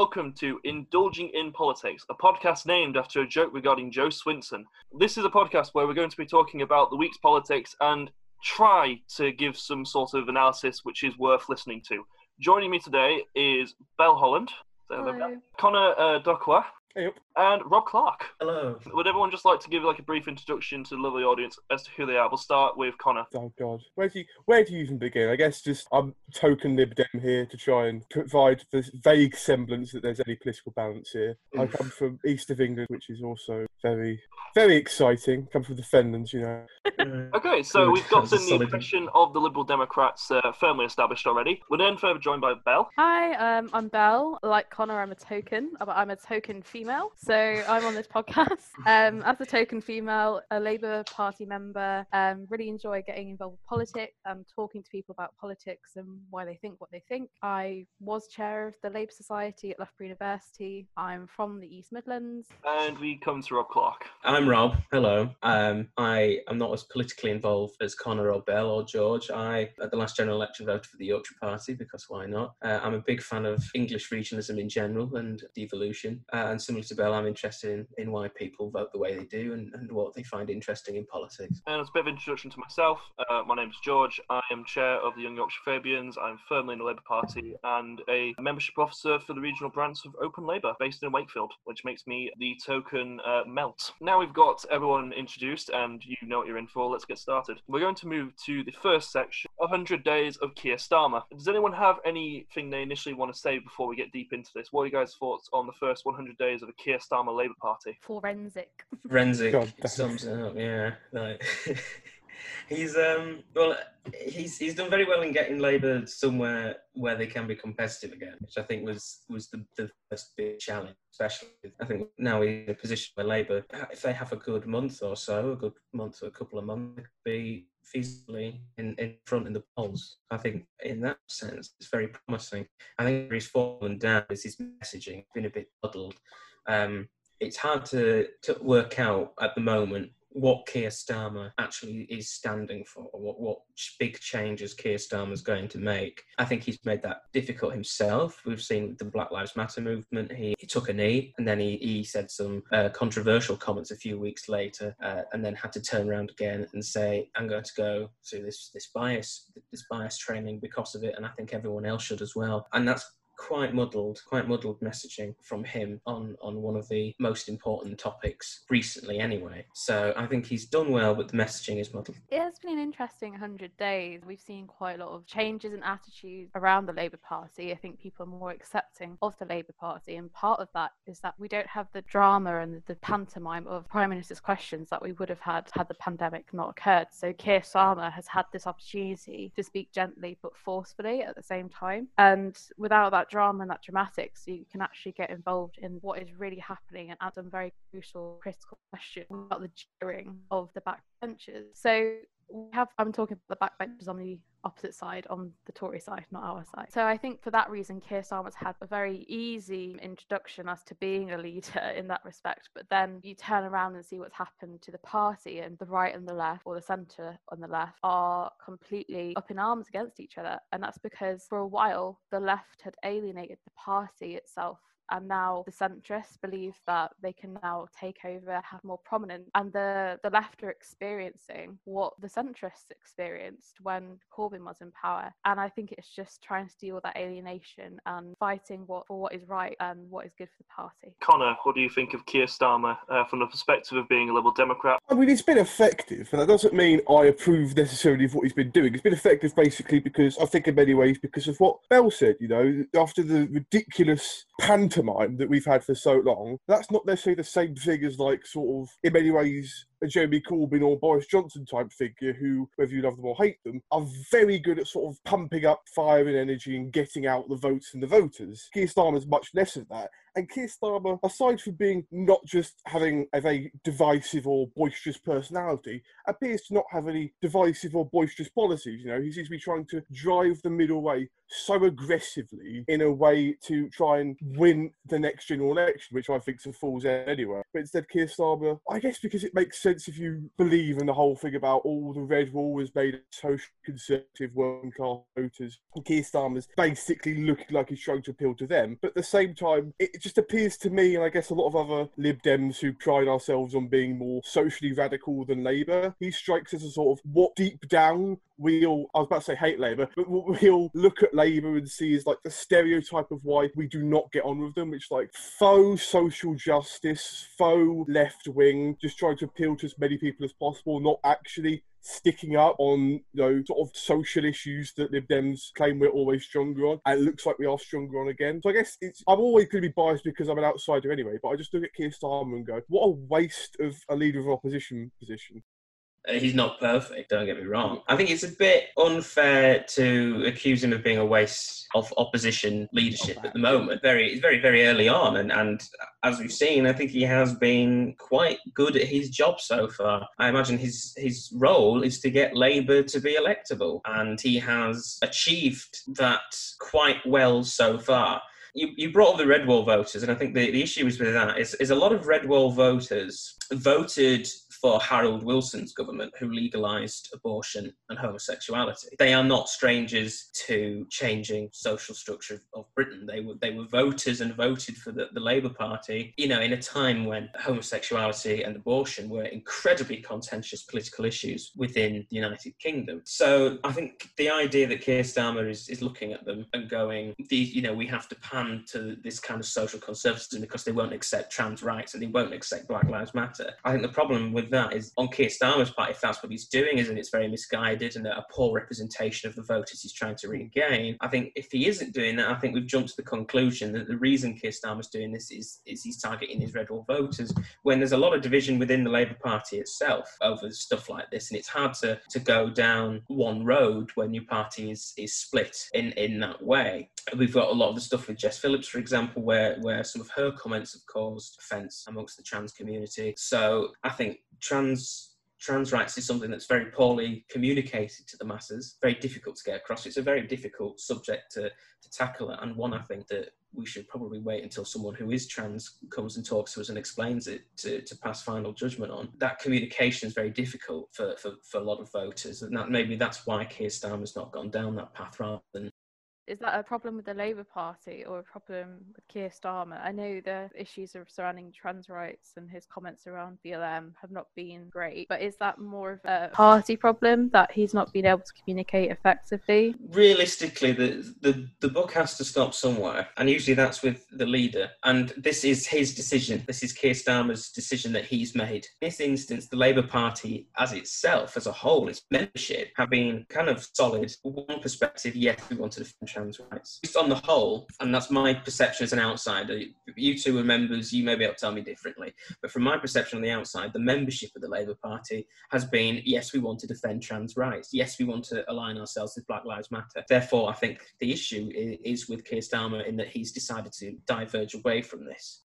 welcome to Indulging in Politics, a podcast named after a joke regarding Joe Swinson. This is a podcast where we're going to be talking about the week's politics and try to give some sort of analysis which is worth listening to. Joining me today is Bell Holland. Hello. Connor Dockwa. Hey. And Rob Clark. Hello. Would everyone just like to give a brief introduction to the lovely audience as to who they are? We'll start with Connor. Oh God, where do you even begin? I guess just I'm token Lib Dem here to try and provide this vague semblance that there's any political balance here. I come from east of England, which is also very, very exciting. Come from the Fenlands, you know. Okay, so we've gotten the impression of the Liberal Democrats firmly established already. We're then further joined by Bell. Hi, I'm Bell. Like Connor, I'm a token, but I'm a token female. So I'm on this podcast as a token female, a Labour Party member. Really enjoy getting involved with politics and talking to people about politics and why they think what they think. I was chair of the Labour Society at Loughborough University. I'm from the East Midlands. And we come to Rob Clark. I'm Rob. Hello. I am not as politically involved as Connor or Bell or George. I, at the last general election, voted for the Yorkshire Party because why not? I'm a big fan of English regionalism in general and devolution. And similar to Bell, I'm interested in why people vote the way they do and what they find interesting in politics. And as a bit of introduction to myself, my name's George. I am chair of the Young Yorkshire Fabians. I'm firmly in the Labour Party and a membership officer for the regional branch of Open Labour based in Wakefield, which makes me the token melt. Now we've got everyone introduced and you know what you're in for, let's get started. We're going to move to the first section, 100 Days of Keir Starmer. Does anyone have anything they initially want to say before we get deep into this? What are you guys' thoughts on the first 100 days of a Keir Starmer Labour Party? Forensic. God, sums it up, yeah. Like, he's done very well in getting Labour somewhere where they can be competitive again, which I think was the first big challenge, especially I think now we're in a position where Labour, if they have a good month or a couple of months, they could be feasibly in front in the polls. I think in that sense it's very promising. I think he's fallen down with his messaging, been a bit muddled. It's hard to work out at the moment what Keir Starmer actually is standing for, or what big changes Keir Starmer's going to make. I think he's made that difficult himself. We've seen the Black Lives Matter movement, he took a knee, and then he said some controversial comments a few weeks later, and then had to turn around again and say, I'm going to go through this bias training because of it, and I think everyone else should as well. And that's quite muddled messaging from him on one of the most important topics recently anyway. So I think he's done well, but the messaging is muddled. It has been an interesting 100 days. We've seen quite a lot of changes in attitudes around the Labour Party. I think people are more accepting of the Labour Party, and part of that is that we don't have the drama and the pantomime of Prime Minister's questions that we would have had the pandemic not occurred. So Keir Starmer has had this opportunity to speak gently but forcefully at the same time, and without that drama and that dramatics, so you can actually get involved in what is really happening and add some very crucial, critical questions about the jeering of the backbenchers. So I'm talking about the backbenchers on the opposite side, on the Tory side, not our side. So I think for that reason, Keir Starmer's had a very easy introduction as to being a leader in that respect. But then you turn around and see what's happened to the party, and the right and the left, or the centre and the left, are completely up in arms against each other. And that's because for a while, the left had alienated the party itself. And now the centrists believe that they can now take over, have more prominence. And the left are experiencing what the centrists experienced when Corbyn was in power. And I think it's just trying to deal with that alienation and fighting for what is right and what is good for the party. Connor, what do you think of Keir Starmer from the perspective of being a Liberal Democrat? I mean, it's been effective, and that doesn't mean I approve necessarily of what he's been doing. It's been effective basically because, I think in many ways, because of what Bell said, you know, after the ridiculous pantomime that we've had for so long, that's not necessarily the same thing as, like, sort of, in many ways, a Jeremy Corbyn or Boris Johnson type figure who, whether you love them or hate them, are very good at sort of pumping up fire and energy and getting out the votes and the voters. Keir Starmer's much less of that. And Keir Starmer, aside from being not just having a very divisive or boisterous personality, appears to not have any divisive or boisterous policies. You know, he seems to be trying to drive the middle way so aggressively in a way to try and win the next general election, which I think is a fool's errand anyway. But instead, Keir Starmer, I guess because it makes sense sense if you believe in the whole thing about all the red wall was made of social conservative working class voters, and Keir Starmer's basically looking like he's trying to appeal to them. But at the same time, it just appears to me, and I guess a lot of other Lib Dems who pride ourselves on being more socially radical than Labour, he strikes as a sort of what deep down I was about to say hate Labour, but we'll look at Labour and see is like the stereotype of why we do not get on with them, which like faux social justice, faux left wing, just trying to appeal to as many people as possible, not actually sticking up on, you know, sort of social issues that Lib Dems claim we're always stronger on, and it looks like we are stronger on again. So I guess I'm always going to be biased because I'm an outsider anyway, but I just look at Keir Starmer and go, what a waste of a leader of opposition position. He's not perfect, don't get me wrong. I think it's a bit unfair to accuse him of being a waste of opposition leadership at the moment. It's very, very early on. And as we've seen, I think he has been quite good at his job so far. I imagine his role is to get Labour to be electable. And he has achieved that quite well so far. You brought up the red wall voters, and I think the issue is with that is a lot of red wall voters voted for Harold Wilson's government, who legalised abortion and homosexuality. They are not strangers to changing social structure of Britain. They were voters and voted for the Labour Party, you know, in a time when homosexuality and abortion were incredibly contentious political issues within the United Kingdom. So I think the idea that Keir Starmer is looking at them and going, you know, we have to pan to this kind of social conservatism because they won't accept trans rights and they won't accept Black Lives Matter. I think the problem with that is on Keir Starmer's part, if that's what he's doing, isn't it's very misguided and a poor representation of the voters he's trying to regain. I think if he isn't doing that, I think we've jumped to the conclusion that the reason Keir Starmer's doing this is he's targeting his red wall voters when there's a lot of division within the Labour Party itself over stuff like this, and it's hard to go down one road when your party is split in that way. We've got a lot of the stuff with Jess Phillips, for example, where some of her comments have caused offence amongst the trans community. So I think trans rights is something that's very poorly communicated to the masses, very difficult to get across. It's a very difficult subject to tackle, and one I think that we should probably wait until someone who is trans comes and talks to us and explains it to pass final judgment on. That communication is very difficult for a lot of voters, and maybe that's why Keir Starmer's not gone down that path rather than... Is that a problem with the Labour Party or a problem with Keir Starmer? I know the issues surrounding trans rights and his comments around BLM have not been great, but is that more of a party problem that he's not been able to communicate effectively? Realistically, the book has to stop somewhere, and usually that's with the leader. And this is his decision. This is Keir Starmer's decision that he's made. In this instance, the Labour Party as itself, as a whole, its membership, have been kind of solid. One perspective, yes, we want to defend trans rights. Just on the whole, and that's my perception as an outsider, you two are members, you may be able to tell me differently, but from my perception on the outside, the membership of the Labour Party has been, yes, we want to defend trans rights, yes, we want to align ourselves with Black Lives Matter. Therefore, I think the issue is with Keir Starmer in that he's decided to diverge away from this.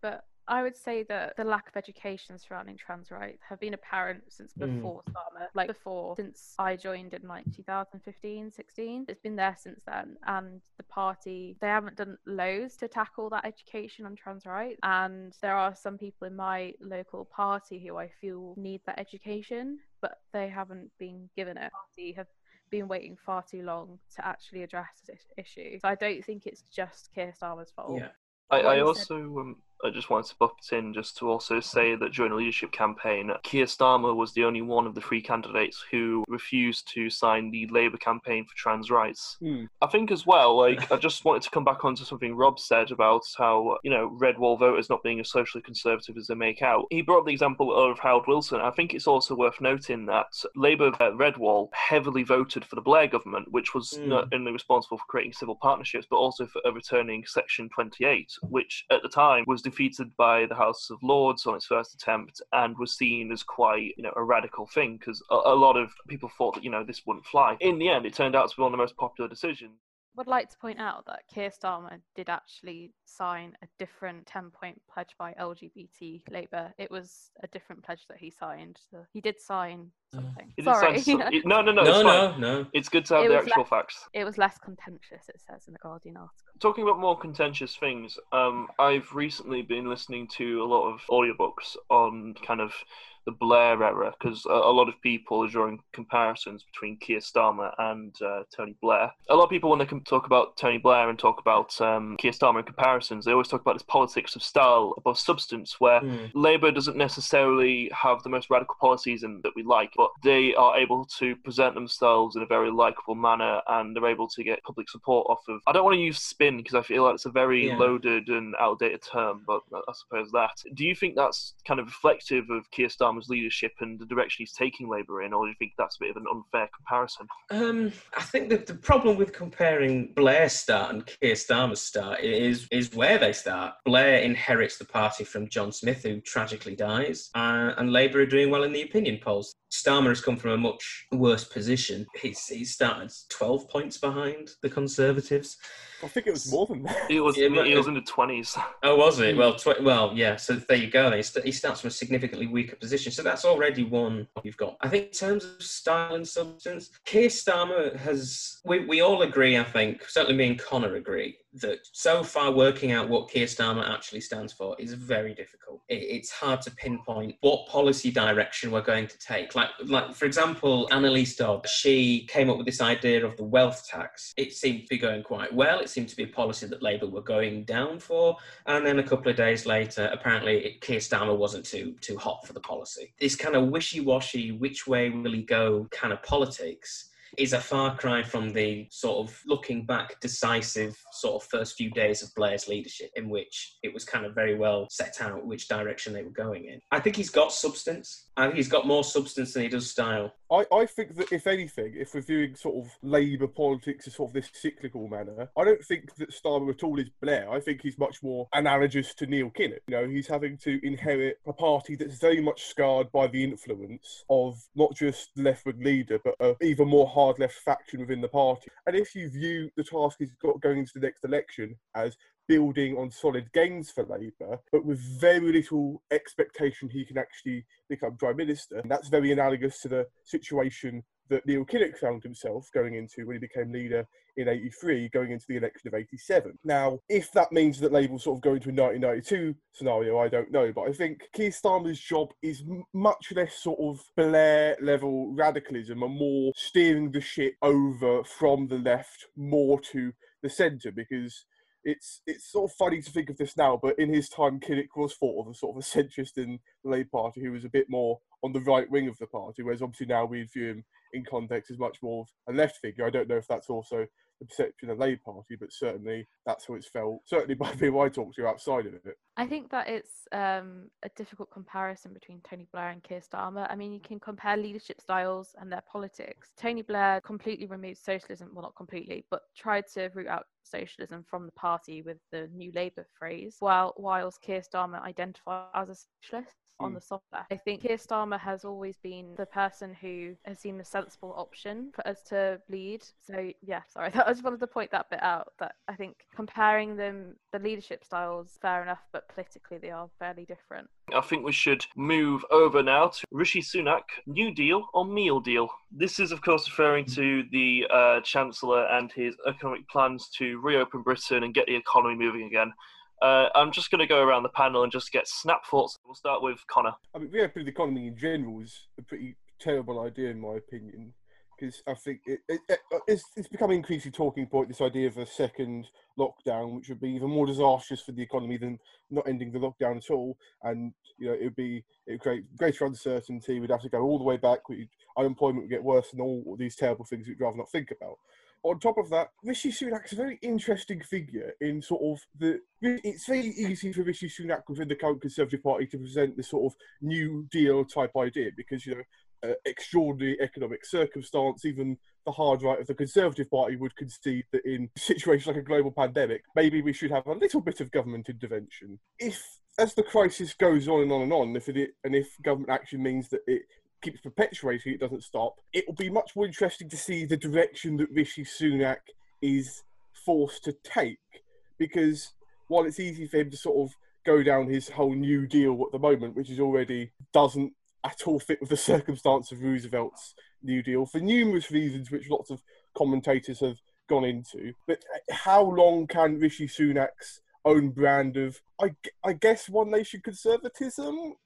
But I would say that the lack of education surrounding trans rights have been apparent since before Starmer. Like since I joined in like 2015, 16. It's been there since then. And the party, they haven't done loads to tackle that education on trans rights. And there are some people in my local party who I feel need that education, but they haven't been given it. The party have been waiting far too long to actually address this issue. So I don't think it's just Keir Starmer's fault. Yeah. I also I just wanted to pop it in just to also say that during the leadership campaign, Keir Starmer was the only one of the three candidates who refused to sign the Labour campaign for trans rights. I think as well, like, I just wanted to come back onto something Rob said about how, you know, red wall voters not being as socially conservative as they make out. He brought up the example of Harold Wilson. I think it's also worth noting that Labour red wall heavily voted for the Blair government, which was not only responsible for creating civil partnerships, but also for overturning Section 28, which at the time was defeated by the House of Lords on its first attempt and was seen as quite, you know, a radical thing because a lot of people thought that, you know, this wouldn't fly. In the end, it turned out to be one of the most popular decisions. I would like to point out that Keir Starmer did actually sign a different 10-point pledge by LGBT Labour. It was a different pledge that he signed. So he did sign something. No. It's good to have the actual facts. It was less contentious, it says in the Guardian article. Talking about more contentious things, I've recently been listening to a lot of audiobooks on kind of the Blair era, because a lot of people are drawing comparisons between Keir Starmer and Tony Blair. A lot of people, when they can talk about Tony Blair and talk about Keir Starmer in comparisons, they always talk about this politics of style above substance, where Labour doesn't necessarily have the most radical policies in, that we like, but they are able to present themselves in a very likeable manner, and they're able to get public support off of. I don't want to use spin, because I feel like it's a very loaded and outdated term, but I suppose that. Do you think that's kind of reflective of Keir Starmer's leadership and the direction he's taking Labour in, or do you think that's a bit of an unfair comparison? I think that the problem with comparing Blair's start and Keir Starmer's start is where they start. Blair inherits the party from John Smith, who tragically dies, and Labour are doing well in the opinion polls. Starmer has come from a much worse position. He started 12 points behind the Conservatives. I think it was more than that. It was in the 20s. Oh, was it? Well, yeah, so there you go. He starts from a significantly weaker position. So that's already one you've got. I think in terms of style and substance, Keir Starmer has... We all agree, I think, certainly me and Connor agree, that so far working out what Keir Starmer actually stands for is very difficult. It's hard to pinpoint what policy direction we're going to take. Like for example, Anneliese Dodds, she came up with this idea of the wealth tax. It seemed to be going quite well. It seemed to be a policy that Labour were going down for. And then a couple of days later, apparently Keir Starmer wasn't too hot for the policy. This kind of wishy-washy, which way will he go kind of politics is a far cry from the sort of looking back decisive sort of first few days of Blair's leadership, in which it was kind of very well set out which direction they were going in. I think he's got substance. I think he's got more substance than he does style. I think that, if anything, if we're viewing sort of Labour politics as sort of this cyclical manner, I don't think that Starmer at all is Blair. I think he's much more analogous to Neil Kinnock. You know, he's having to inherit a party that's very much scarred by the influence of not just the left-wing leader, but an even more hard-left faction within the party. And if you view the task he's got going into the next election as building on solid gains for Labour, but with very little expectation he can actually become Prime Minister. And that's very analogous to the situation that Neil Kinnock found himself going into when he became leader in 1983, going into the election of 1987. Now, if that means that Labour will sort of go into a 1992 scenario, I don't know, but I think Keir Starmer's job is much less sort of Blair-level radicalism and more steering the ship over from the left more to the centre, because it's sort of funny to think of this now, but in his time, Kinnock was thought of as sort of a centrist in the Labour Party who was a bit more on the right wing of the party, whereas obviously now we view him in context as much more of a left figure. I don't know if that's also the perception of the Labour Party, but certainly that's how it's felt, certainly by people I talk to outside of it. I think that it's a difficult comparison between Tony Blair and Keir Starmer. I mean, you can compare leadership styles and their politics. Tony Blair completely removed socialism, well, not completely, but tried to root out socialism from the party with the New Labour phrase, whilst Keir Starmer identified as a socialist on the software. I think Keir Starmer has always been the person who has seen the sensible option for us to lead. So yeah, sorry, I just wanted to point that bit out, that I think comparing them, the leadership styles, fair enough, but politically they are fairly different. I think we should move over now to Rishi Sunak, New Deal or Meal Deal. This is of course referring to the Chancellor and his economic plans to reopen Britain and get the economy moving again. I'm just going to go around the panel and just get snap thoughts. We'll start with Connor. I mean, reopening the economy in general is a pretty terrible idea, in my opinion, because I think it's become an increasingly talking point, this idea of a second lockdown, which would be even more disastrous for the economy than not ending the lockdown at all. And, you know, it would create greater uncertainty. We'd have to go all the way back. Unemployment would get worse and all these terrible things we'd rather not think about. On top of that, Rishi Sunak's a very interesting figure in sort of the... It's very easy for Rishi Sunak within the current Conservative Party to present this sort of New Deal type idea because, you know, extraordinary economic circumstance, even the hard right of the Conservative Party would concede that in a situation like a global pandemic, maybe we should have a little bit of government intervention. If, as the crisis goes on and on and on, if government action means that it keeps perpetuating, it doesn't stop, it will be much more interesting to see the direction that Rishi Sunak is forced to take, because while it's easy for him to sort of go down his whole New Deal at the moment, which is already doesn't at all fit with the circumstance of Roosevelt's New Deal for numerous reasons which lots of commentators have gone into, but how long can Rishi Sunak's own brand of I guess one nation conservatism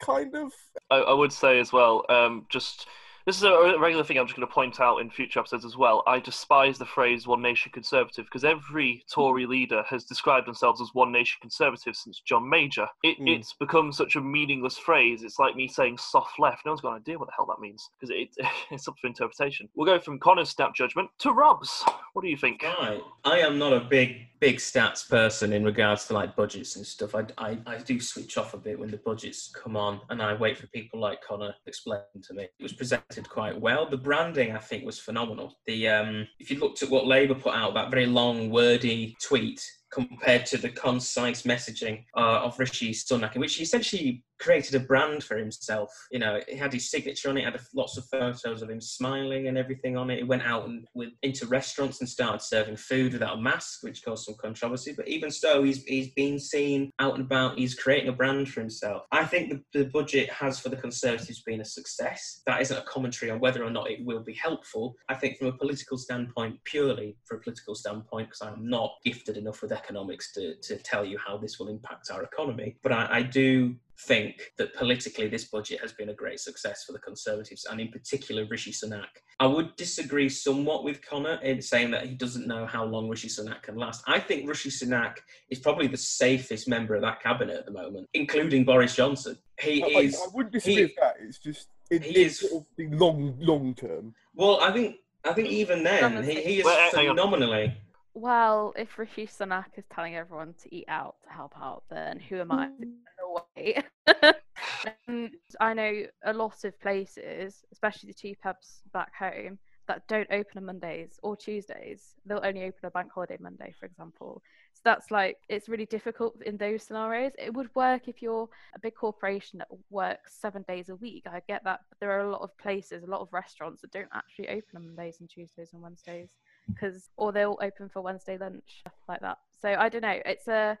kind of. I would say as well, just this is a regular thing I'm just going to point out in future episodes as well. I despise the phrase "One Nation Conservative" because every Tory leader has described themselves as One Nation Conservative since John Major. It's become such a meaningless phrase. It's like me saying soft left. No one's got an idea what the hell that means because it's up for interpretation. We'll go from Connor's snap judgment to Rob's. What do you think? Right. I am not a big stats person in regards to like budgets and stuff. I do switch off a bit when the budgets come on and I wait for people like Connor to explain to me. It was presented quite well. The branding, I think, was phenomenal. If you looked at what Labour put out, that very long, wordy tweet compared to the concise messaging of Rishi Sunak, in which he essentially created a brand for himself. You know, it had his signature on it, had lots of photos of him smiling and everything on it. He went out and into restaurants and started serving food without a mask, which caused some controversy. But even so, he's been seen out and about. He's creating a brand for himself. I think the budget has, for the Conservatives, been a success. That isn't a commentary on whether or not it will be helpful. I think from a political standpoint, purely for a political standpoint, because I'm not gifted enough with economics to tell you how this will impact our economy. But I do think that politically this budget has been a great success for the Conservatives, and in particular Rishi Sunak. I would disagree somewhat with Connor in saying that he doesn't know how long Rishi Sunak can last. I think Rishi Sunak is probably the safest member of that cabinet at the moment, including Boris Johnson. I wouldn't disagree with that. It's just it's sort of long term. Well, I think even then he is phenomenally. Well, if Rishi Sunak is telling everyone to eat out to help out, then who am I to run away? And I know a lot of places, especially the two pubs back home, that don't open on Mondays or Tuesdays. They'll only open a bank holiday Monday, for example. So that's like, it's really difficult in those scenarios. It would work if you're a big corporation that works 7 days a week. I get that. But there are a lot of places, a lot of restaurants that don't actually open on Mondays and Tuesdays and Wednesdays. Or they'll open for Wednesday lunch, stuff like that. So I don't know. It's a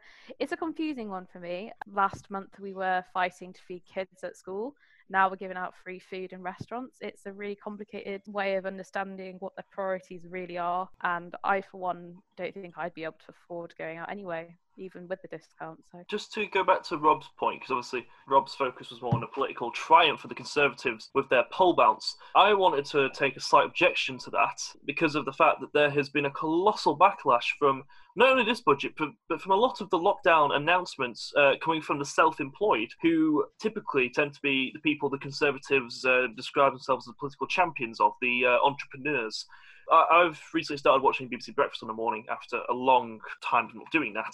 confusing one for me. Last month we were fighting to feed kids at school. Now we're giving out free food in restaurants. It's a really complicated way of understanding what the priorities really are. And I, for one, don't think I'd be able to afford going out anyway, even with the discount. So. Just to go back to Rob's point, because obviously Rob's focus was more on a political triumph for the Conservatives with their poll bounce. I wanted to take a slight objection to that because of the fact that there has been a colossal backlash from not only this budget, but from a lot of the lockdown announcements coming from the self-employed, who typically tend to be the people the Conservatives describe themselves as political champions of, the entrepreneurs. I've recently started watching BBC Breakfast in the morning after a long time of doing that.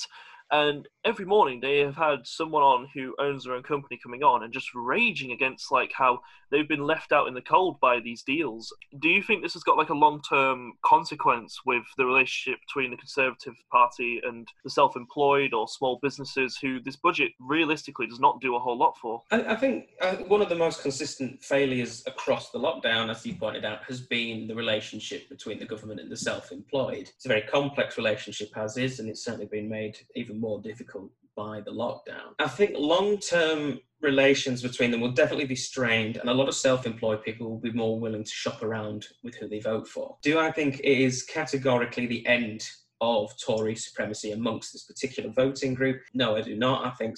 And every morning they have had someone on who owns their own company coming on and just raging against like how they've been left out in the cold by these deals. Do you think this has got like a long-term consequence with the relationship between the Conservative Party and the self-employed or small businesses who this budget realistically does not do a whole lot for? I think one of the most consistent failures across the lockdown, as you pointed out, has been the relationship between the government and the self-employed. It's a very complex relationship as is, and it's certainly been made even more difficult by the lockdown. I think long-term relations between them will definitely be strained, and a lot of self-employed people will be more willing to shop around with who they vote for. Do I think it is categorically the end of Tory supremacy amongst this particular voting group? No, I do not. I think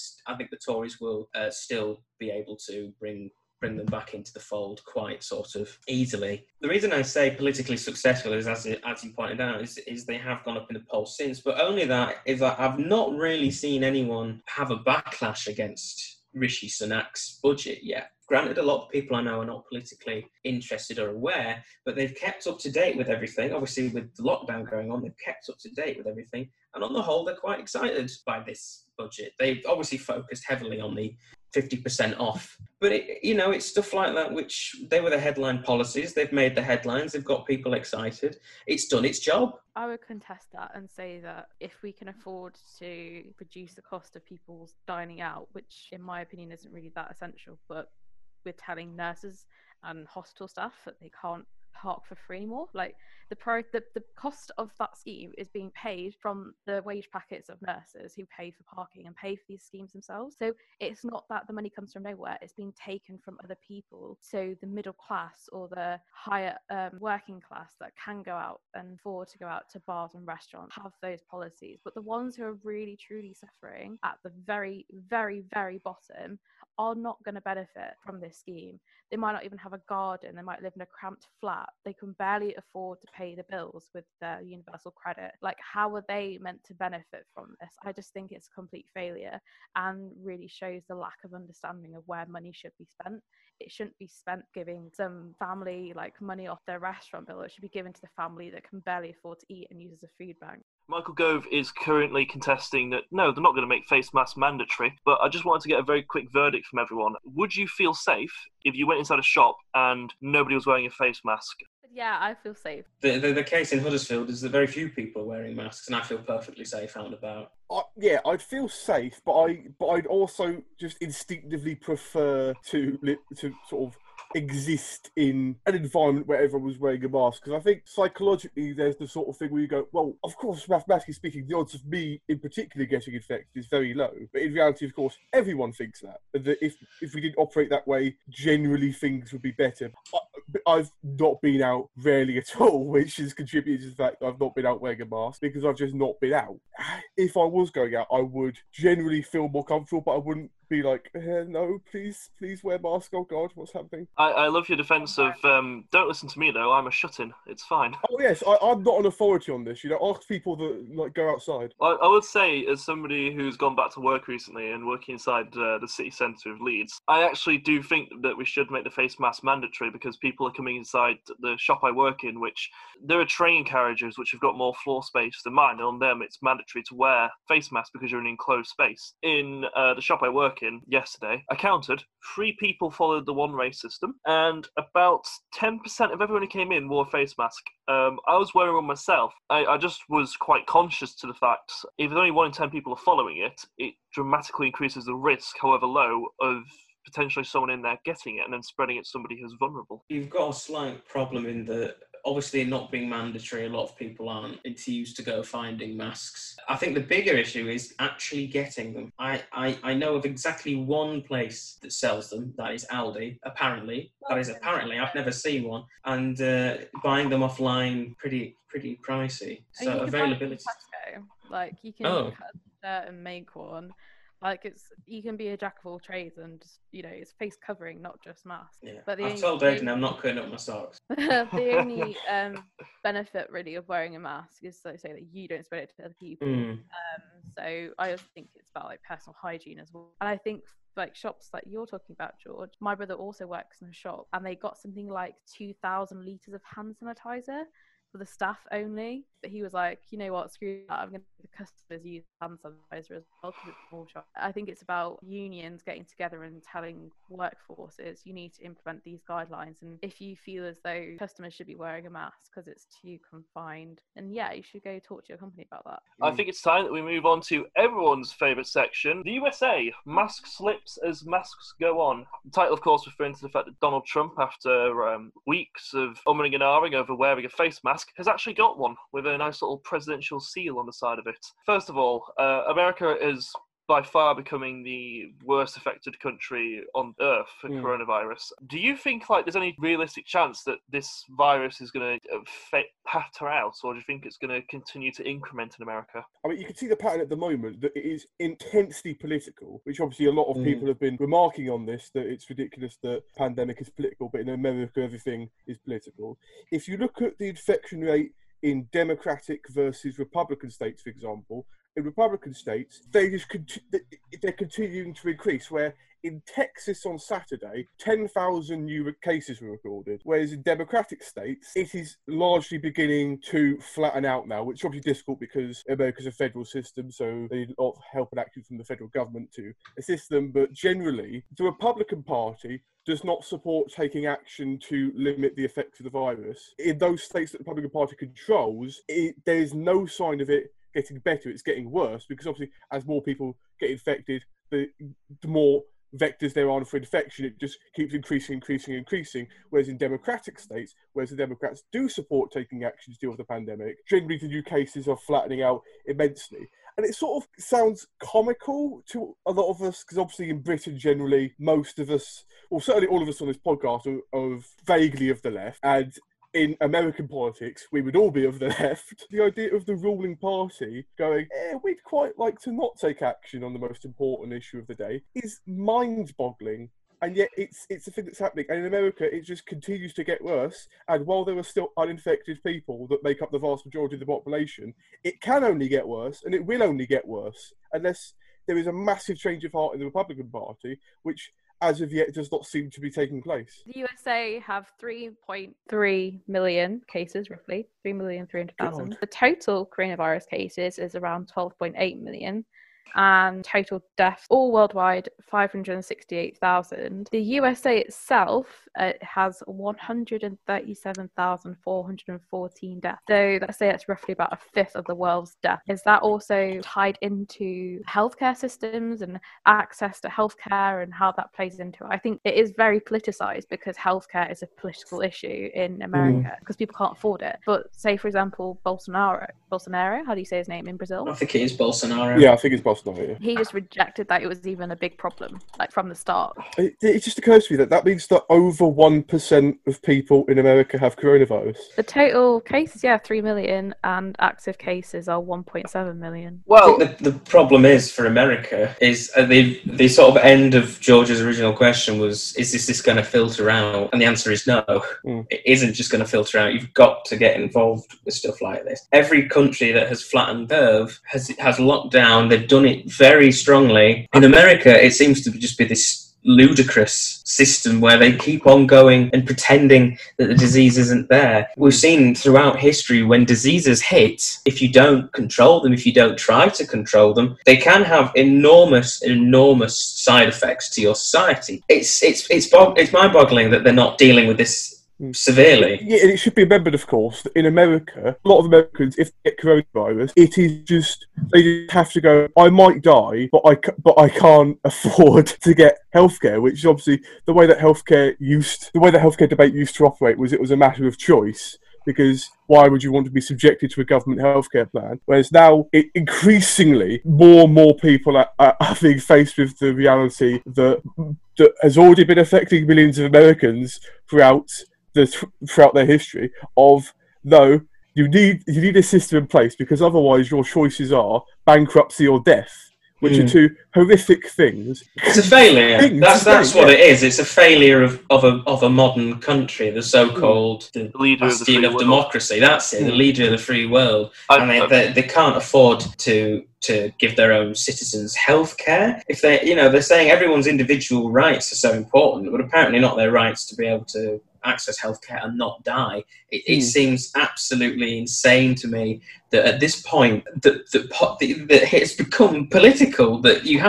the Tories will still be able to bring them back into the fold quite sort of easily. The reason I say politically successful is, as you pointed out, is they have gone up in the polls since, but only that is that I've not really seen anyone have a backlash against Rishi Sunak's budget yet. Granted, a lot of people I know are not politically interested or aware, but they've kept up to date with everything. Obviously, with the lockdown going on, they've kept up to date with everything. And on the whole, they're quite excited by this budget. They've obviously focused heavily on the 50% off. But, it's stuff like that, which they were the headline policies. They've made the headlines. They've got people excited. It's done its job. I would contest that and say that if we can afford to reduce the cost of people's dining out, which in my opinion isn't really that essential, but we're telling nurses and hospital staff that they can't park for free more. Like the cost of that scheme is being paid from the wage packets of nurses who pay for parking and pay for these schemes themselves. So it's not that the money comes from nowhere, it's being taken from other people. So the middle class or the higher working class that can go out and afford to go out to bars and restaurants have those policies. But the ones who are really truly suffering at the very, very, very bottom are not going to benefit from this scheme. They might not even have a garden. They might live in a cramped flat. They can barely afford to pay the bills with their universal credit. Like, how are they meant to benefit from this? I just think it's a complete failure and really shows the lack of understanding of where money should be spent. It shouldn't be spent giving some family like money off their restaurant bill. It should be given to the family that can barely afford to eat and use as a food bank. Michael Gove is currently contesting that, no, they're not going to make face masks mandatory, but I just wanted to get a very quick verdict from everyone. Would you feel safe if you went inside a shop and nobody was wearing a face mask? Yeah, I feel safe. The case in Huddersfield is that very few people are wearing masks, and I feel perfectly safe out and about. Yeah, I'd feel safe, but I'd also just instinctively prefer to sort of exist in an environment where everyone was wearing a mask, because I think psychologically there's the sort of thing where you go, well, of course, mathematically speaking, the odds of me in particular getting infected is very low, but in reality, of course, everyone thinks that if we didn't operate that way, generally things would be better. I've not been out rarely at all, which has contributed to the fact that I've not been out wearing a mask, because I've just not been out. If I was going out, I would generally feel more comfortable, but I wouldn't be like, no, please wear mask. Oh God, what's happening? I love your defence of don't listen to me though. I'm a shut-in. It's fine. Oh yes, I'm not an authority on this. You know, ask people that like go outside. I would say, as somebody who's gone back to work recently and working inside the city centre of Leeds, I actually do think that we should make the face mask mandatory, because people are coming inside the shop I work in, which there are train carriages which have got more floor space than mine, and on them it's mandatory to wear face masks because you're in an enclosed space. In the shop I work in yesterday, I counted 3 people followed the one race system, and about 10% of everyone who came in wore a face mask. I was wearing one myself. I just was quite conscious to the fact if only 1 in 10 people are following it, it dramatically increases the risk, however low, of potentially someone in there getting it and then spreading it to somebody who's vulnerable. You've got a slight problem in that, obviously, not being mandatory, a lot of people aren't enthused to go finding masks. I think the bigger issue is actually getting them. I know of exactly one place that sells them, that is Aldi, apparently. That is apparently, I've never seen one. And buying them offline, pretty pricey. So availability. Like, you can cut and make one. Like, you can be a jack of all trades and just, you know, it's face covering, not just masks. Yeah. But I've told Aiden I'm not cutting up my socks. The only benefit, really, of wearing a mask is to say that you don't spread it to other people. Mm. So I just think it's about, like, personal hygiene as well. And I think, like, shops like you're talking about, George, my brother also works in a shop, and they got something like 2,000 litres of hand sanitizer for the staff only, but he was like, you know what, screw that, I'm going to the customers use hand sanitizer as well, because it's more shop. I think it's about unions getting together and telling workforces, you need to implement these guidelines, and if you feel as though customers should be wearing a mask because it's too confined, and yeah, you should go talk to your company about that. I think it's time that we move on to everyone's favourite section, the USA, mask slips as masks go on. The title, of course, referring to the fact that Donald Trump, after weeks of umming and ahhing over wearing a face mask, has actually got one with a nice little presidential seal on the side of it. First of all, America is by far becoming the worst affected country on earth for coronavirus. Do you think there's any realistic chance that this virus is going to patter out, or do you think it's going to continue to increment in America? I mean, you can see the pattern at the moment that it is intensely political, which obviously a lot of people have been remarking on this, that it's ridiculous that pandemic is political, but in America everything is political. If you look at the infection rate in Democratic versus Republican states, for example, in Republican states, they're continuing to increase, where in Texas on Saturday, 10,000 new cases were recorded, whereas in Democratic states, it is largely beginning to flatten out now, which is obviously difficult because America's a federal system, so they need a lot of help and action from the federal government to assist them. But generally, the Republican Party does not support taking action to limit the effects of the virus. In those states that the Republican Party controls, there is no sign of it getting better, it's getting worse, because obviously as more people get infected, the more vectors there are for infection, it just keeps increasing, whereas in Democratic states, whereas the Democrats do support taking action to deal with the pandemic, generally the new cases are flattening out immensely. And it sort of sounds comical to a lot of us, because obviously in Britain generally, most of us, or certainly all of us on this podcast, are vaguely of the left, and in American politics, we would all be of the left. The idea of the ruling party going, we'd quite like to not take action on the most important issue of the day is mind-boggling. And yet it's a thing that's happening. And in America, it just continues to get worse. And while there are still uninfected people that make up the vast majority of the population, it can only get worse, and it will only get worse, unless there is a massive change of heart in the Republican Party, which as of yet does not seem to be taking place. The USA have 3.3 million cases, roughly, 3,300,000. The total coronavirus cases is around 12.8 million. And total deaths all worldwide 568,000. The USA itself has 137,414 deaths. So let's say that's roughly about a fifth of the world's deaths. Is that also tied into healthcare systems and access to healthcare and how that plays into it? I think it is very politicized because healthcare is a political issue in America because people can't afford it. But say, for example, Bolsonaro, how do you say his name in Brazil? I think it is Bolsonaro. Yeah, I think it's Bolsonaro. He just rejected that it was even a big problem, like from the start. It just occurs to me that means that over 1% of people in America have coronavirus. The total cases, 3 million, and active cases are 1.7 million. Well, the problem is for America is the sort of end of George's original question was, is this going to filter out? And the answer is no. It isn't just going to filter out. You've got to get involved with stuff like this. Every country that has flattened curve has locked down. They've done it very strongly. In America, it seems to just be this ludicrous system where they keep on going and pretending that the disease isn't there. We've seen throughout history when diseases hit, if you don't control them, if you don't try to control them, they can have enormous, enormous side effects to your society. It's mind-boggling that they're not dealing with this severely. Yeah, and it should be remembered, of course, that in America, a lot of Americans, if they get coronavirus, it is just, they just have to go, I might die, but I can't afford to get healthcare, which is obviously the way that healthcare debate used to operate was it was a matter of choice, because why would you want to be subjected to a government healthcare plan? Whereas now, increasingly, more and more people are being faced with the reality that has already been affecting millions of Americans throughout their history of, no, you need a system in place because otherwise your choices are bankruptcy or death, which are two horrific things. It's a failure. What it is. It's a failure of a modern country, the so-called the bastion of democracy. That's it, the leader of the free world. They can't afford to give their own citizens healthcare. If they're saying everyone's individual rights are so important, but apparently not their rights to be able to access healthcare and not die. It seems absolutely insane to me that at this point that it's become political, that you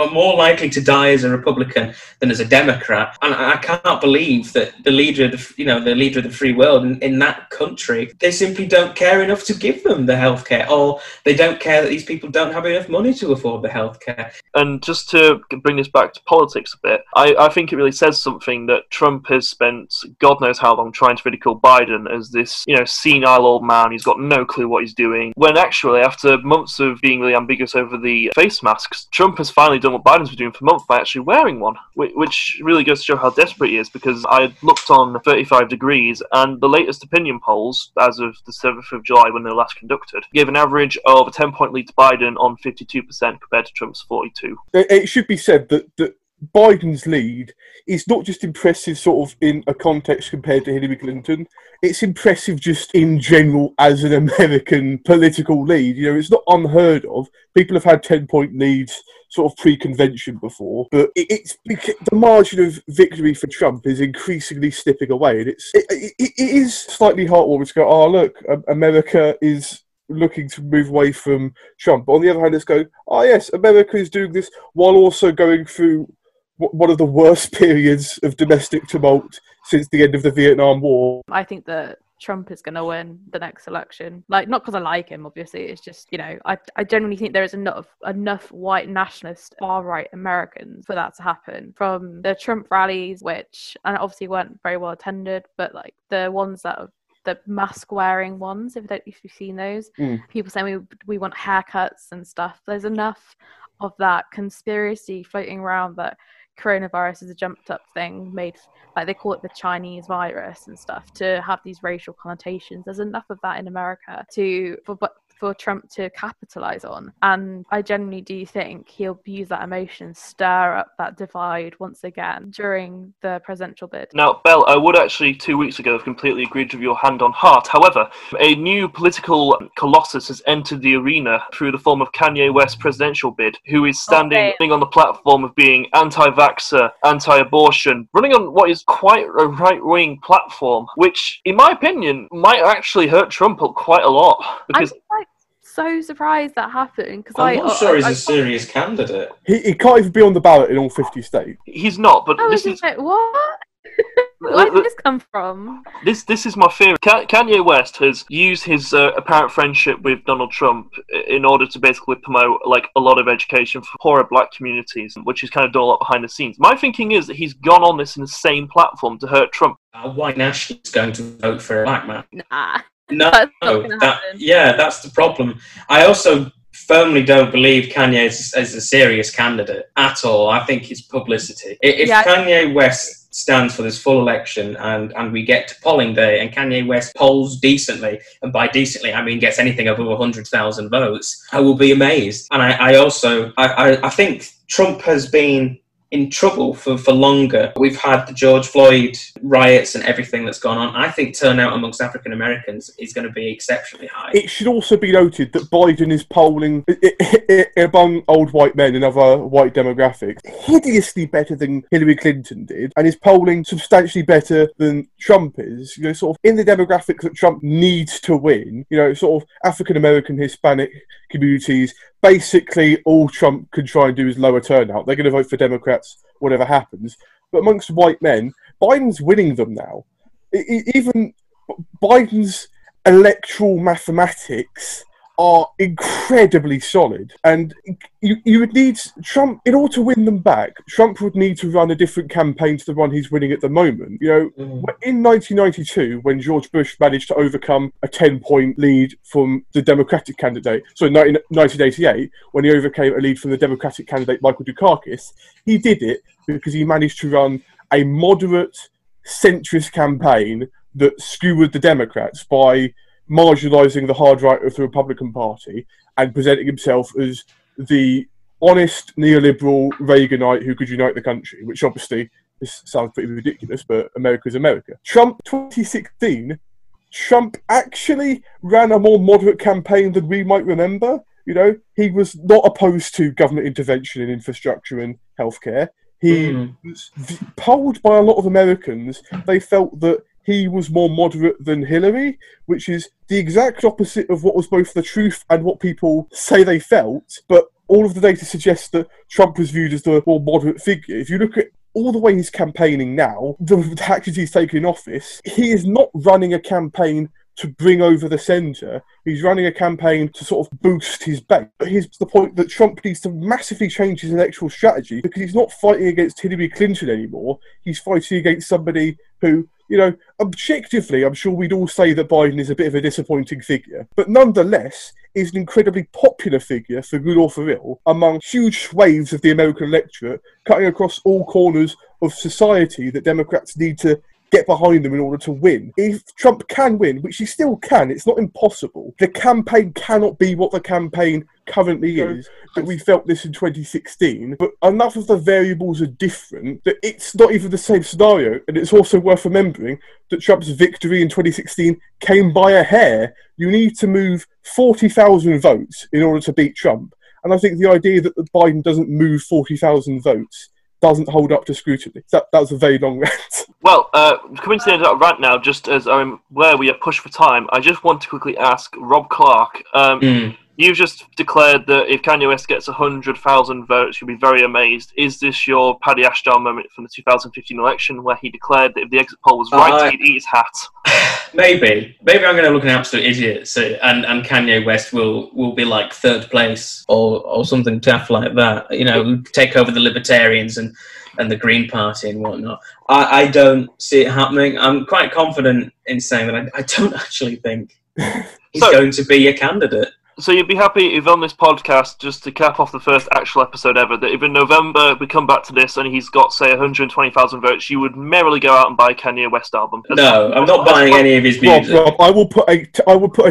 are more likely to die as a Republican than as a Democrat. And I can't believe that the leader of the free world in that country, they simply don't care enough to give them the healthcare, or they don't care that these people don't have enough money to afford the healthcare. And just to bring this back to politics a bit, I think it really says something that Trump has spent God knows how long trying to ridicule Biden as this, senile old man who's got no clue what he's doing, when actually after months of being really ambiguous over the face masks, Trump has finally done what Biden's been doing for months by actually wearing one, which really goes to show how desperate he is, because I looked on 35 Degrees and the latest opinion polls as of the 7th of July when they were last conducted gave an average of a 10-point lead to Biden on 52% compared to Trump's 42%. It should be said that Biden's lead is not just impressive sort of in a context compared to Hillary Clinton, it's impressive just in general as an American political lead. It's not unheard of. People have had 10-point leads sort of pre-convention before, but it's the margin of victory for Trump is increasingly slipping away, and it is slightly heartwarming to go, oh look, America is looking to move away from Trump. But on the other hand, it's going, oh yes, America is doing this while also going through one of the worst periods of domestic tumult since the end of the Vietnam War. I think that Trump is going to win the next election. Like, not because I like him, obviously. It's just, I generally think there is enough white nationalist far-right Americans for that to happen. From the Trump rallies, which and obviously weren't very well attended, but like the ones that have the mask-wearing ones, if you've seen those. People saying we want haircuts and stuff. There's enough of that conspiracy floating around that coronavirus is a jumped up thing made, like they call it the Chinese virus and stuff, to have these racial connotations. There's enough of that in America for Trump to capitalise on. And I genuinely do think he'll use that emotion, stir up that divide once again during the presidential bid. Now, Bell, I would actually 2 weeks ago have completely agreed with your hand on heart. However, a new political colossus has entered the arena through the form of Kanye West's presidential bid, who is standing on the platform of being anti-vaxxer, anti-abortion, running on what is quite a right-wing platform, which, in my opinion, might actually hurt Trump quite a lot. Because so surprised that happened, because I'm not sure he's a serious candidate. He can't even be on the ballot in all 50 states. He's not, but this is like, what? Where did this come from? This is my theory. Kanye West has used his apparent friendship with Donald Trump in order to basically promote like a lot of education for poorer black communities, which is kind of done a lot behind the scenes. My thinking is that he's gone on this insane platform to hurt Trump. A white nationalist going to vote for a black man? Nah. No, that's the problem. I also firmly don't believe Kanye is a serious candidate at all. I think it's publicity. Kanye West stands for this full election and we get to polling day and Kanye West polls decently, and by decently I mean gets anything above 100,000 votes, I will be amazed. And I also think Trump has been in trouble for longer. We've had the George Floyd riots and everything that's gone on. I think turnout amongst African Americans is going to be exceptionally high. It should also be noted that Biden is polling among old white men and other white demographics hideously better than Hillary Clinton did, and is polling substantially better than Trump is. You know, sort of in the demographics that Trump needs to win, you know, sort of African American, Hispanic communities. Basically, all Trump can try and do is lower turnout. They're going to vote for Democrats, whatever happens. But amongst white men, Biden's winning them now. Even Biden's electoral mathematics are incredibly solid, and you would need Trump in order to win them back. Trump would need to run a different campaign to the one he's winning at the moment. You know, in 1992, when George Bush managed to overcome a 10-point lead from the Democratic candidate, so in 1988, when he overcame a lead from the Democratic candidate Michael Dukakis, he did it because he managed to run a moderate centrist campaign that skewered the Democrats by marginalising the hard right of the Republican Party and presenting himself as the honest neoliberal Reaganite who could unite the country, which obviously this sounds pretty ridiculous, but America's America. Trump 2016, Trump actually ran a more moderate campaign than we might remember. You know, he was not opposed to government intervention in infrastructure and healthcare. He was polled by a lot of Americans. They felt that he was more moderate than Hillary, which is the exact opposite of what was both the truth and what people say they felt, but all of the data suggests that Trump was viewed as the more moderate figure. If you look at all the way he's campaigning now, the actions he's taken in office, he is not running a campaign to bring over the centre. He's running a campaign to sort of boost his base. But here's the point that Trump needs to massively change his electoral strategy, because he's not fighting against Hillary Clinton anymore. He's fighting against somebody who, you know, objectively, I'm sure we'd all say that Biden is a bit of a disappointing figure, but nonetheless is an incredibly popular figure, for good or for ill, among huge swathes of the American electorate, cutting across all corners of society that Democrats need to get behind them in order to win. If Trump can win, which he still can, it's not impossible, the campaign cannot be what the campaign currently is, but we felt this in 2016, but enough of the variables are different that it's not even the same scenario. And it's also worth remembering that Trump's victory in 2016 came by a hair. You need to move 40,000 votes in order to beat Trump, and I think the idea that Biden doesn't move 40,000 votes doesn't hold up to scrutiny. That was a very long rant. Well, coming to the end of that rant now, just as I'm aware we are pushed for time, I just want to quickly ask Rob Clark, you've just declared that if Kanye West gets 100,000 votes, you'll be very amazed. Is this your Paddy Ashdown moment from the 2015 election, where he declared that if the exit poll was right, he'd eat his hat? Maybe I'm going to look an absolute idiot, and Kanye West will be like third place or something tough like that. You know, take over the Libertarians and the Green Party and whatnot. I don't see it happening. I'm quite confident in saying that I don't actually think he's going to be a candidate. So you'd be happy if on this podcast, just to cap off the first actual episode ever, that if in November we come back to this and he's got, say, 120,000 votes, you would merrily go out and buy a Kanye West album? No, I'm not buying any of his music. Rob, I will put a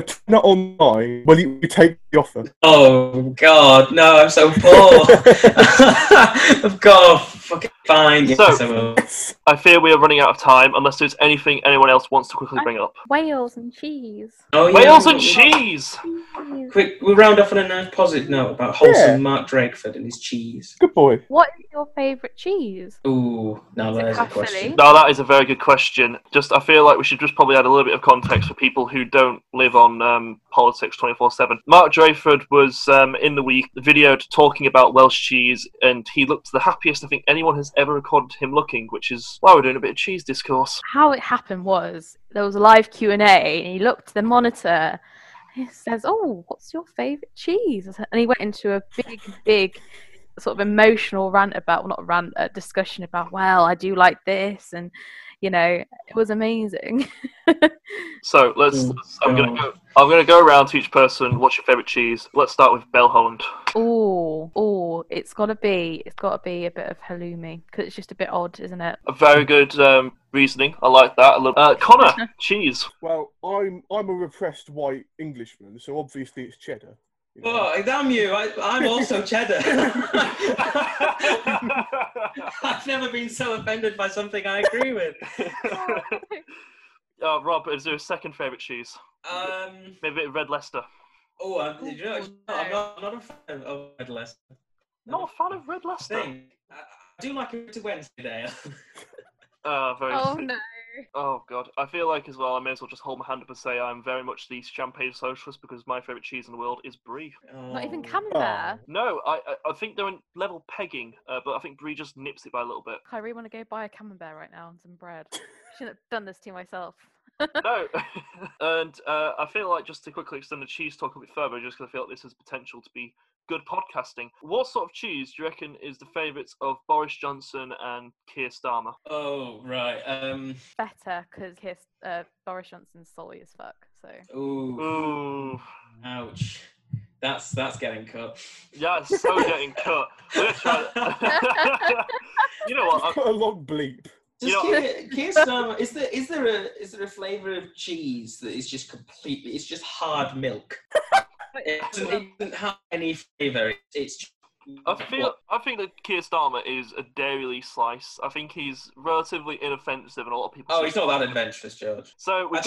tenner online. Will you take the offer? Oh, God, no, I'm so poor. I've got to fucking find you. So, I fear we are running out of time, unless there's anything anyone else wants to quickly bring up. Wales and cheese. Oh, yeah. Wales and cheese! Quick, we'll round off on a nice positive note about wholesome Mark Drakeford and his cheese. Good boy. What is your favourite cheese? Ooh, now there's a question. Now that is a very good question. Just, I feel like we should just probably add a little bit of context for people who don't live on politics 24/7. Mark Drakeford was in the week videoed talking about Welsh cheese, and he looked the happiest I think anyone has ever recorded him looking, which is why we're doing a bit of cheese discourse. How it happened was there was a live Q&A, and he looked at the monitor. He says, "Oh, what's your favourite cheese?" And he went into a big sort of emotional rant about, well, not rant, a discussion about, well, I do like this, and you know, it was amazing. So I'm gonna go around to each person. What's your favourite cheese? Let's start with Bell Holland. Oh, it's gotta be a bit of halloumi, because it's just a bit odd, isn't it? A very good reasoning. I like that a little. Connor, cheese. Well, I'm a repressed white Englishman, so obviously it's cheddar. You know? Oh, damn you! I'm also cheddar. I've never been so offended by something I agree with. Rob, is there a second favourite cheese? Maybe a bit of Red Leicester. Oh, I'm not a fan of Red Leicester. Not a fan of Red Leicester? I do like it to Wednesday day. No. Oh, God. I feel like as well, I may as well just hold my hand up and say I'm very much the champagne socialist, because my favourite cheese in the world is brie. Oh. Not even Camembert? No, I think they're in level pegging, but I think brie just nips it by a little bit. I really want to go buy a Camembert right now and some bread. I shouldn't have done this to myself. No. And I feel like, just to quickly extend the cheese talk a bit further, just because I feel like this has potential to be good podcasting. What sort of cheese do you reckon is the favourites of Boris Johnson and Keir Starmer? Oh, right. Better, because Boris Johnson's salty as fuck, so... Ooh. Ouch. That's getting cut. Yeah, it's so getting cut. You know what? I've got a long bleep. Is there a flavour of cheese that is just completely... It's just hard milk? It doesn't have any flavour. I think that Keir Starmer is a dairy slice. I think he's relatively inoffensive, and a lot of people. Oh, he's not that adventurous, George. So I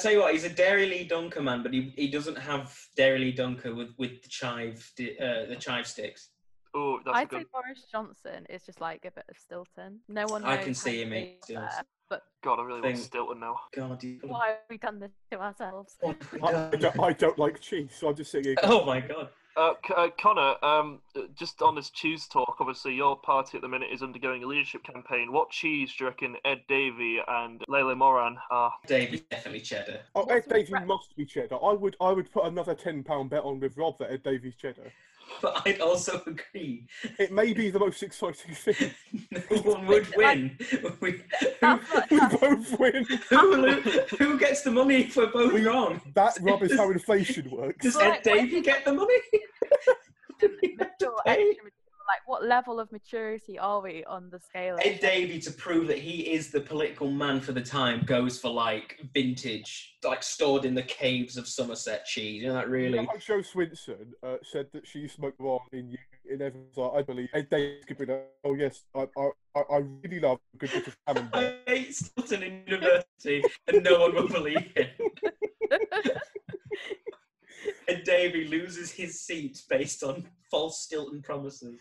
tell you what, he's a Dairylee Dunker man, but he doesn't have Dairylee Dunker with the chive sticks. Oh, I'd say Boris Johnson is just like a bit of Stilton. No one knows. I can see him eating Stilton. But God, I really want Stilton now. God, why have we done this to ourselves? I don't like cheese, so I'm just saying. Oh my God. Connor, just on this cheese talk, obviously your party at the minute is undergoing a leadership campaign. What cheese do you reckon Ed Davey and Leila Moran are? Davey's definitely cheddar. Oh, Ed Davey must be cheddar. I would put another £10 bet on with Rob that Ed Davey's cheddar. But I'd also agree. It may be the most exciting thing. No one would win. We both win. Who gets the money if we're both wrong? That, Rob, is how inflation works. Does Ed Davey get the money? Like, what level of maturity are we on the scale? Ed Davey, to prove that he is the political man for the time, goes for like vintage, like stored in the caves of Somerset cheese. You know that really. Yeah, Joe Swinson said that she smoked wrong in Evans. Like, I believe Ed Davey could be like, oh yes, I really love a good bit of salmon. I hate Stilton in university, and no one will believe it. Ed Davey loses his seat based on false Stilton promises.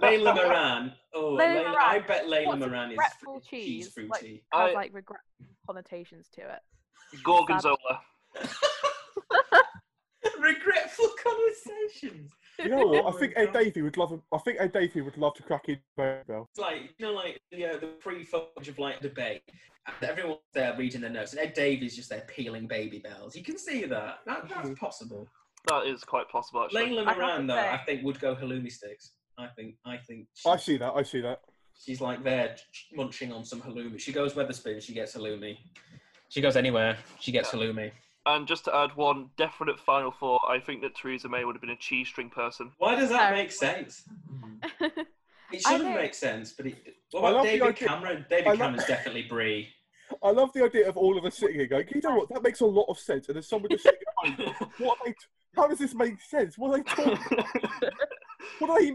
Leila Moran. Oh, Leila Moran. I bet Leila Moran is cheese fruity. Has like regret connotations to it. Gorgonzola. Regretful conversations. You know what? I think Ed Davey would love. I think Ed Davey would love to crack in. It's like the pre-fudge of like debate. Everyone's there reading their notes, and Ed Davey's just there peeling baby bells. You can see that. That's possible. That is quite possible. Actually, Leila Moran though, I think would go halloumi sticks. I think. I see that. She's like there munching on some halloumi. She goes Wetherspoon. She gets halloumi. She goes anywhere. She gets halloumi. And just to add one definite final thought, I think that Theresa May would have been a cheese string person. Why does that make sense? It shouldn't make sense, but what about David Cameron? David Cameron's definitely Brie. I love the idea of all of us sitting here going, you know what, that makes a lot of sense. And there's someone just sitting what how does this make sense? What are they talking about? What do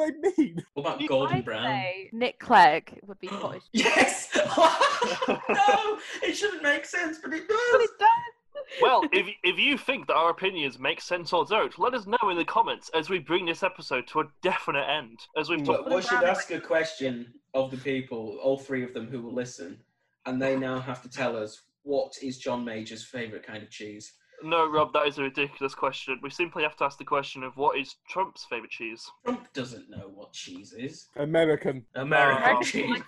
I mean? What about Gordon Brown? Nick Clegg would be Scottish. Yes! No! It shouldn't make sense, but it does! But it does! Well, if you think that our opinions make sense or don't, let us know in the comments as we bring this episode to a definite end. As we've talked about. We should ask a question of the people, all three of them who will listen, and they now have to tell us, what is John Major's favourite kind of cheese? No, Rob, that is a ridiculous question. We simply have to ask the question of, what is Trump's favourite cheese? Trump doesn't know what cheese is. American cheese. American cheese.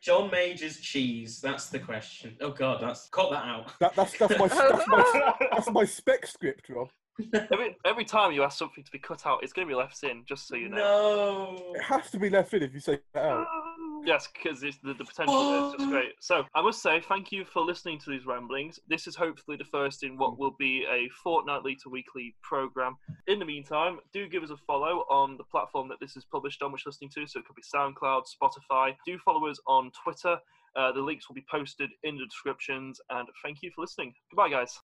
John Major's cheese, that's the question. Oh, God, cut that out. That's my spec script, Rob. Every time you ask something to be cut out, it's going to be left in, just so you know. No! It has to be left in if you say that out. Yes, because the potential is just great. So, I must say, thank you for listening to these ramblings. This is hopefully the first in what will be a fortnightly to weekly programme. In the meantime, do give us a follow on the platform that this is published on, which you're listening to, so it could be SoundCloud, Spotify. Do follow us on Twitter. The links will be posted in the descriptions, and thank you for listening. Goodbye, guys.